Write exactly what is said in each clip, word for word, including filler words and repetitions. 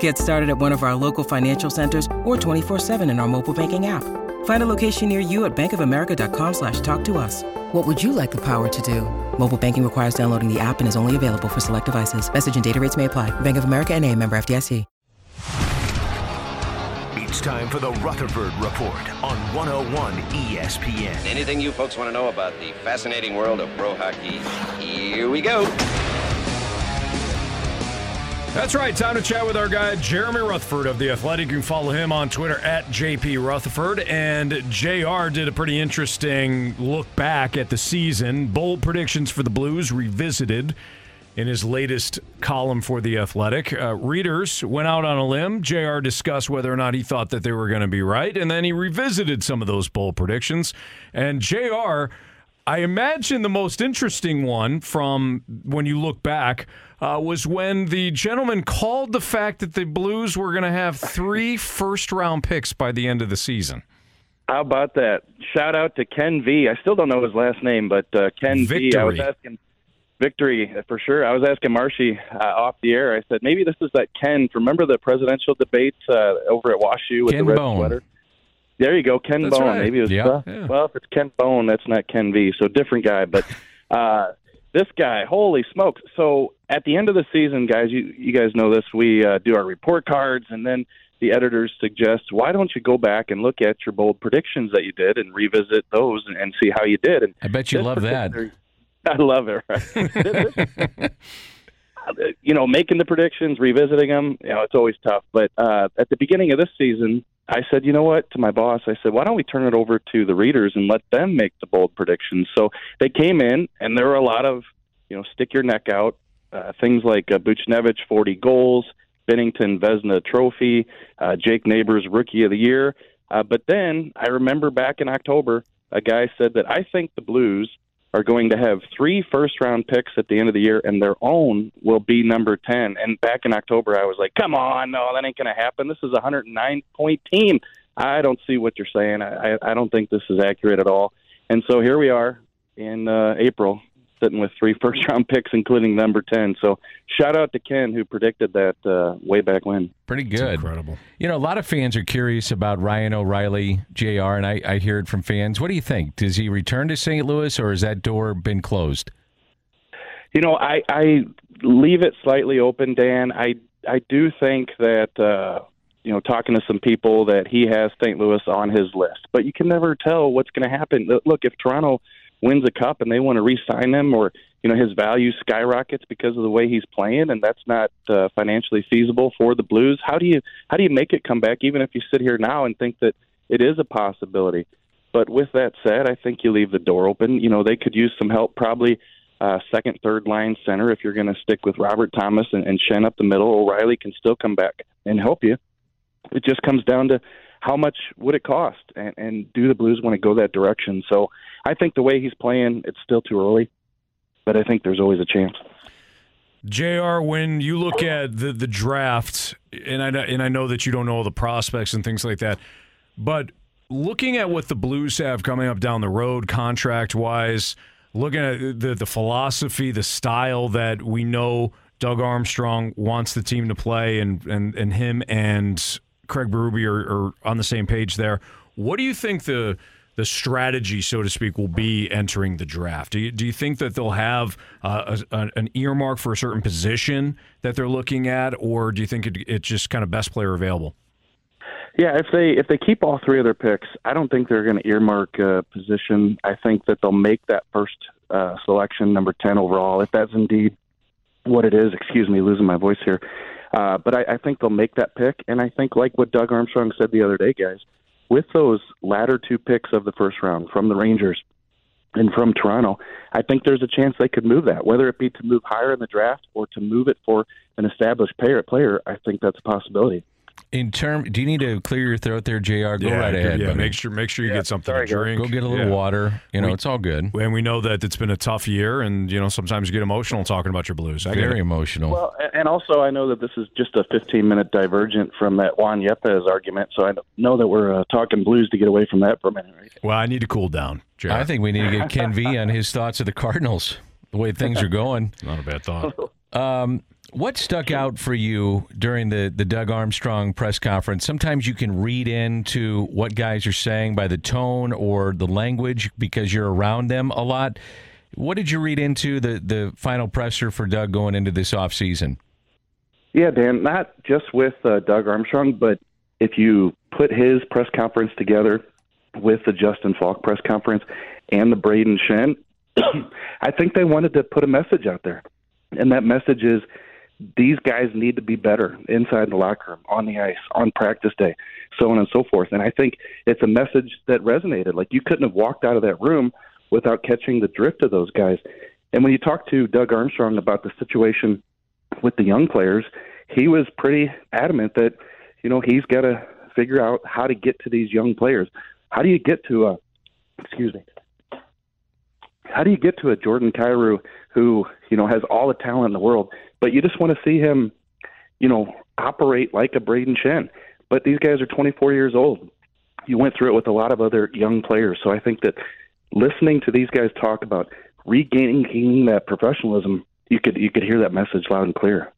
Get started at one of our local financial centers or twenty-four seven in our mobile banking app. Find a location near you at bank of america dot com slash talk to us. What would you like the power to do? Mobile banking requires downloading the app and is only available for select devices. Message and data rates may apply. Bank of America N A, member F D I C. It's time for the Rutherford Report on one oh one E S P N. Anything you folks want to know about the fascinating world of pro hockey, here we go. That's right, time to chat with our guy Jeremy Rutherford of The Athletic. You can follow him on Twitter at J P Rutherford. And J R did a pretty interesting look back at the season. Bold predictions for the Blues revisited in his latest column for The Athletic. Uh, readers went out on a limb. J R discussed whether or not he thought that they were going to be right. And then he revisited some of those bold predictions. And J R, I imagine the most interesting one from when you look back uh, was when the gentleman called the fact that the Blues were going to have three first-round picks by the end of the season. How about that? Shout out to Ken V. I still don't know his last name, but uh, Ken Victory. V. I was asking Victory, for sure. I was asking Marshy uh, off the air. I said, maybe this is that Ken. Remember the presidential debates uh, over at WashU with Ken the red Bone. Sweater? There you go, Ken that's Bone. Right. Maybe it was, yeah, uh, yeah. Well, if it's Ken Bone, that's not Ken V, so different guy. But uh, this guy, holy smokes. So at the end of the season, guys, you, you guys know this, we uh, do our report cards, and then the editors suggest, why don't you go back and look at your bold predictions that you did and revisit those and, and see how you did. And I bet you love that. I love it. Right? You know, making the predictions, revisiting them, you know, it's always tough. But uh, at the beginning of this season, I said, you know what, to my boss, I said, why don't we turn it over to the readers and let them make the bold predictions? So they came in, and there were a lot of, you know, stick your neck out, uh, things like uh, Buchnevich, forty goals, Pennington, Vezina Trophy, uh, Jake Neighbors, Rookie of the Year. Uh, but then I remember back in October, a guy said that I think the Blues are going to have three first-round picks at the end of the year, and their own will be number ten. And back in October, I was like, come on, no, that ain't going to happen. This is a one oh nine point team. I don't see what you're saying. I, I don't think this is accurate at all. And so here we are in uh, April, sitting with three first-round picks, including number ten. So shout-out to Ken, who predicted that uh, way back when. Pretty good. That's incredible. You know, a lot of fans are curious about Ryan O'Reilly, J R, and I, I hear it from fans. What do you think? Does he return to Saint Louis, or has that door been closed? You know, I, I leave it slightly open, Dan. I, I do think that, uh, you know, talking to some people, that he has Saint Louis on his list. But you can never tell what's going to happen. Look, if Toronto wins a cup and they want to re-sign him, or, you know, his value skyrockets because of the way he's playing, and that's not uh, financially feasible for the Blues. How do you how do you make it come back, even if you sit here now and think that it is a possibility? But with that said, I think you leave the door open. You know, they could use some help, probably uh, second, third-line center if you're going to stick with Robert Thomas and, and Schenn up the middle. O'Reilly can still come back and help you. It just comes down to how much would it cost, and, and do the Blues want to go that direction? So I think the way he's playing, it's still too early, but I think there's always a chance. J R, when you look at the, the draft, and I, and I know that you don't know all the prospects and things like that, but looking at what the Blues have coming up down the road contract-wise, looking at the, the philosophy, the style that we know Doug Armstrong wants the team to play, and, and, and him and Craig Berube are, are on the same page there. What do you think the the strategy, so to speak, will be entering the draft? Do you, do you think that they'll have uh, a, a, an earmark for a certain position that they're looking at, or do you think it, it's just kind of best player available? Yeah, if they if they keep all three of their picks, I don't think they're going to earmark a position. I think that they'll make that first uh, selection, number ten overall, if that's indeed what it is. Excuse me, losing my voice here. Uh, but I, I think they'll make that pick, and I think like what Doug Armstrong said the other day, guys, with those latter two picks of the first round from the Rangers and from Toronto, I think there's a chance they could move that, whether it be to move higher in the draft or to move it for an established player. I think that's a possibility. In term, do you need to clear your throat there, J R? Go yeah, right ahead. Yeah, buddy. make sure make sure you yeah, get something sorry, to drink. Go get a little yeah. water. You know, we, it's all good. And we know that it's been a tough year, and you know sometimes you get emotional talking about your Blues. I Very emotional. Well, and also I know that this is just a fifteen minute divergent from that Juan Yepes argument, so I know that we're uh, talking Blues to get away from that for a minute. Right? Well, I need to cool down, J R. I think we need to get Ken V on his thoughts of the Cardinals. The way things are going, not a bad thought. Um. What stuck out for you during the, the Doug Armstrong press conference? Sometimes you can read into what guys are saying by the tone or the language because you're around them a lot. What did you read into the, the final presser for Doug going into this offseason? Yeah, Dan, not just with uh, Doug Armstrong, but if you put his press conference together with the Justin Falk press conference and the Braden Schenn, I think they wanted to put a message out there. And that message is, these guys need to be better inside the locker room, on the ice, on practice day, so on and so forth. And I think it's a message that resonated. Like, you couldn't have walked out of that room without catching the drift of those guys. And when you talk to Doug Armstrong about the situation with the young players, he was pretty adamant that, you know, he's got to figure out how to get to these young players. How do you get to a, excuse me, how do you get to a Jordan Kyrou who, you know, has all the talent in the world, but you just want to see him, you know, operate like a Braden Schenn? But these guys are twenty-four years old. You went through it with a lot of other young players. So I think that listening to these guys talk about regaining that professionalism, you could you could hear that message loud and clear.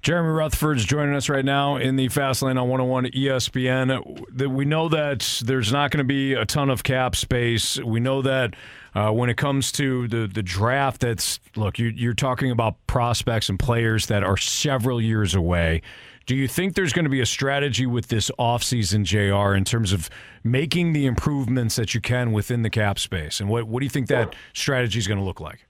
Jeremy Rutherford's joining us right now in the Fast Lane on one oh one E S P N. We know that there's not going to be a ton of cap space. We know that uh, when it comes to the, the draft, that's look, you, you're talking about prospects and players that are several years away. Do you think there's going to be a strategy with this offseason, J R, in terms of making the improvements that you can within the cap space? And what, what do you think that strategy is going to look like?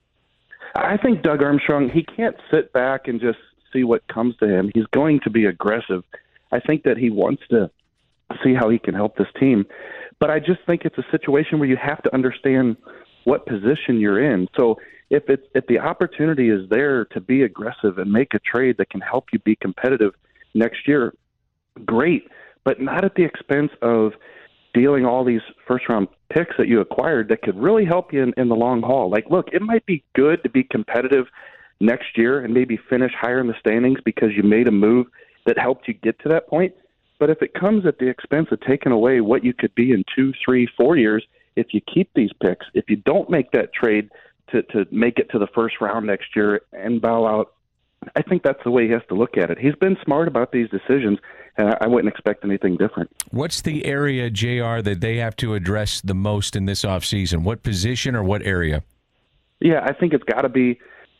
I think Doug Armstrong, he can't sit back and just see what comes to him. He's going to be aggressive. I think that he wants to see how he can help this team. But I just think it's a situation where you have to understand what position you're in. So if it's, if the opportunity is there to be aggressive and make a trade that can help you be competitive next year, great, but not at the expense of dealing all these first-round picks that you acquired that could really help you in, in the long haul. Like, look, it might be good to be competitive next year and maybe finish higher in the standings because you made a move that helped you get to that point. But if it comes at the expense of taking away what you could be in two, three, four years, if you keep these picks, if you don't make that trade to, to make it to the first round next year and bow out, I think that's the way he has to look at it. He's been smart about these decisions, and I wouldn't expect anything different. What's the area, J R, that they have to address the most in this offseason? What position or what area? Yeah, I think it's got to be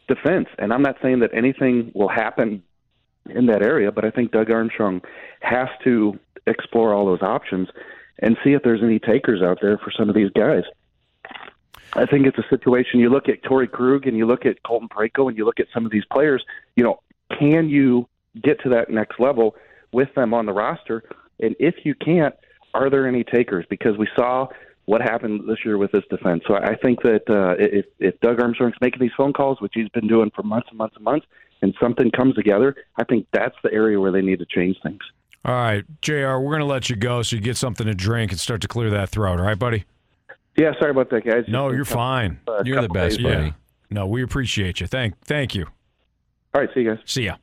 defense. And I'm not saying that anything will happen in that area, but I think Doug Armstrong has to explore all those options and see if there's any takers out there for some of these guys. I think it's a situation, you look at Torey Krug and you look at Colton Pareko and you look at some of these players, you know, can you get to that next level with them on the roster? And if you can't, are there any takers? Because we saw what happened this year with this defense. So I think that uh, if, if Doug Armstrong's making these phone calls, which he's been doing for months and months and months, and something comes together, I think that's the area where they need to change things. All right, J R, we're going to let you go so you get something to drink and start to clear that throat. All right, buddy? Yeah, sorry about that, guys. No, you're fine. You're the best, buddy. Yeah. No, we appreciate you. Thank, thank you. All right, see you guys. See ya.